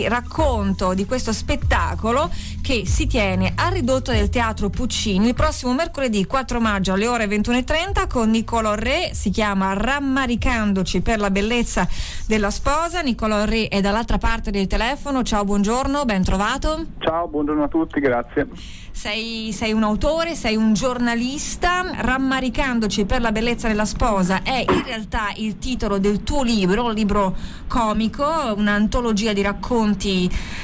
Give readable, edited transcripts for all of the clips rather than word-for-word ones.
vi racconto di questo spettacolo che si tiene a ridotto del Teatro Puccini il prossimo mercoledì 4 maggio alle ore 21:30 con Niccolò Re. Si chiama Rammaricandoci per la bellezza della sposa. Niccolò Re è dall'altra parte del telefono. Ciao, buongiorno, ben trovato. Ciao, buongiorno a tutti, grazie. Sei un autore, sei un giornalista. Rammaricandoci per la bellezza della sposa è in realtà il titolo del tuo libro, un libro comico, un'antologia di racconti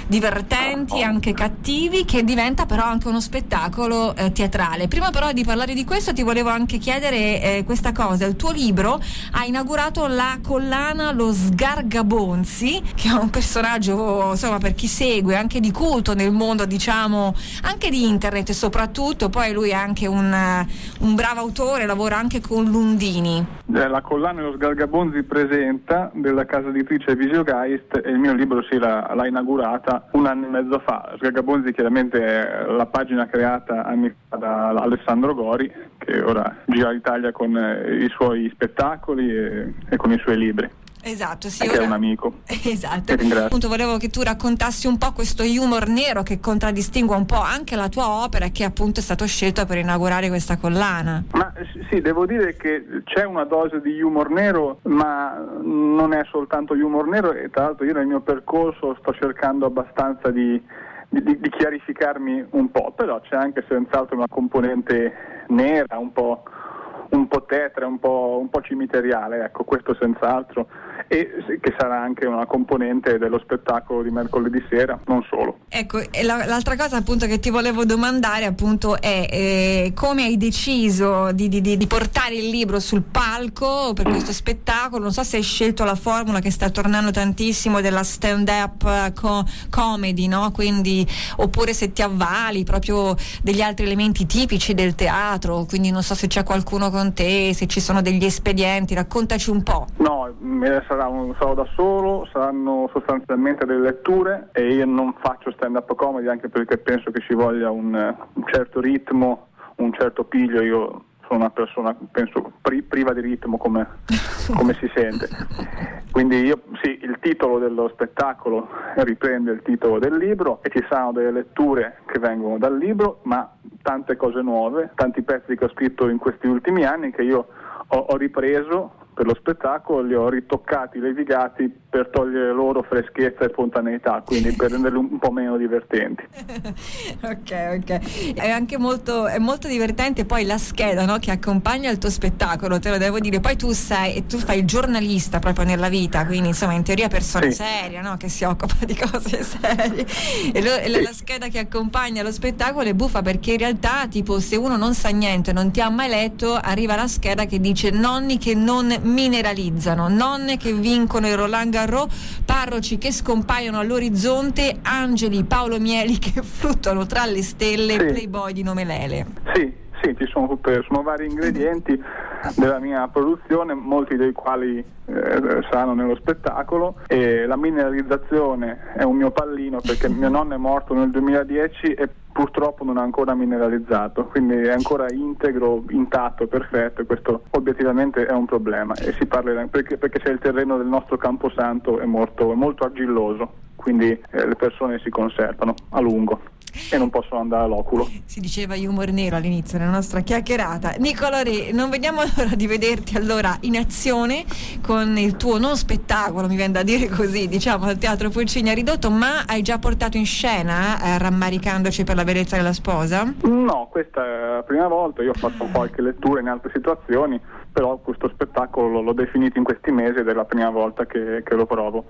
divertenti, anche cattivi, che diventa però anche uno spettacolo teatrale. Prima però di parlare di questo ti volevo anche chiedere questa cosa. Il tuo libro ha inaugurato la collana Lo Sgargabonzi, che è un personaggio, insomma, per chi segue, anche di culto nel mondo, diciamo, anche di internet soprattutto. Poi lui è anche un bravo autore, lavora anche con Lundini. La collana Lo Sgargabonzi presenta, della casa editrice Visio Geist, e il mio libro l'ha inaugurata un anno e mezzo fa. Sgargabonzi chiaramente è la pagina creata anni fa da Alessandro Gori, che ora gira l'Italia con i suoi spettacoli e con i suoi libri. Esatto, sì, ora... è un amico. Esatto. Appunto, volevo che tu raccontassi un po' questo humor nero che contraddistingue un po' anche la tua opera, che appunto è stato scelto per inaugurare questa collana. Ma sì, devo dire che c'è una dose di humor nero, ma non è soltanto humor nero, e tra l'altro io nel mio percorso sto cercando abbastanza di chiarificarmi un po', però c'è anche senz'altro una componente nera, un po' tetra, un po' cimiteriale, ecco, questo senz'altro, e che sarà anche una componente dello spettacolo di mercoledì sera, non solo. Ecco, e l'altra cosa appunto che ti volevo domandare appunto è come hai deciso di portare il libro sul palco per questo spettacolo. Non so se hai scelto la formula che sta tornando tantissimo della stand-up comedy, no? Quindi, oppure se ti avvali proprio degli altri elementi tipici del teatro, quindi non so se c'è qualcuno con te, se ci sono degli espedienti, raccontaci un po'. No, sarò da solo, saranno sostanzialmente delle letture, e io non faccio stand-up comedy anche perché penso che ci voglia un certo ritmo, un certo piglio. Io sono una persona, penso, priva di ritmo, come si sente. Quindi il titolo dello spettacolo riprende il titolo del libro, e ci saranno delle letture che vengono dal libro, ma tante cose nuove, tanti pezzi che ho scritto in questi ultimi anni, che io ho ripreso per lo spettacolo, li ho ritoccati, levigati per togliere loro freschezza e spontaneità, quindi per renderli un po' meno divertenti. Ok, è anche molto divertente poi la scheda, no, che accompagna il tuo spettacolo, te lo devo dire. Poi tu fai il giornalista proprio nella vita, quindi insomma in teoria persona seria, no, che si occupa di cose serie, e la scheda che accompagna lo spettacolo è buffa, perché in realtà tipo se uno non sa niente, non ti ha mai letto, arriva la scheda che dice nonni che non mineralizzano, nonne che vincono il Roland Garros, parroci che scompaiono all'orizzonte, angeli Paolo Mieli che fluttuano tra le stelle, playboy di nome Lele. Sì, ci sono vari ingredienti della mia produzione, molti dei quali saranno nello spettacolo, e la mineralizzazione è un mio pallino, perché mio nonno è morto nel 2010 e purtroppo non è ancora mineralizzato, quindi è ancora integro, intatto, perfetto, e questo obiettivamente è un problema, e si parlerà perché c'è il terreno del nostro camposanto è molto argilloso, quindi le persone si conservano a lungo e non possono andare all'oculo. Si diceva humor nero all'inizio della nostra chiacchierata. Niccolò Re, non vediamo l'ora di vederti allora in azione con il tuo non spettacolo, mi viene da dire così, diciamo, al Teatro Puccini a ridotto. Ma hai già portato in scena Rammaricandoci per la bellezza della sposa? No, questa è la prima volta. Io ho fatto qualche lettura in altre situazioni, però questo spettacolo l'ho definito in questi mesi ed è la prima volta che lo provo.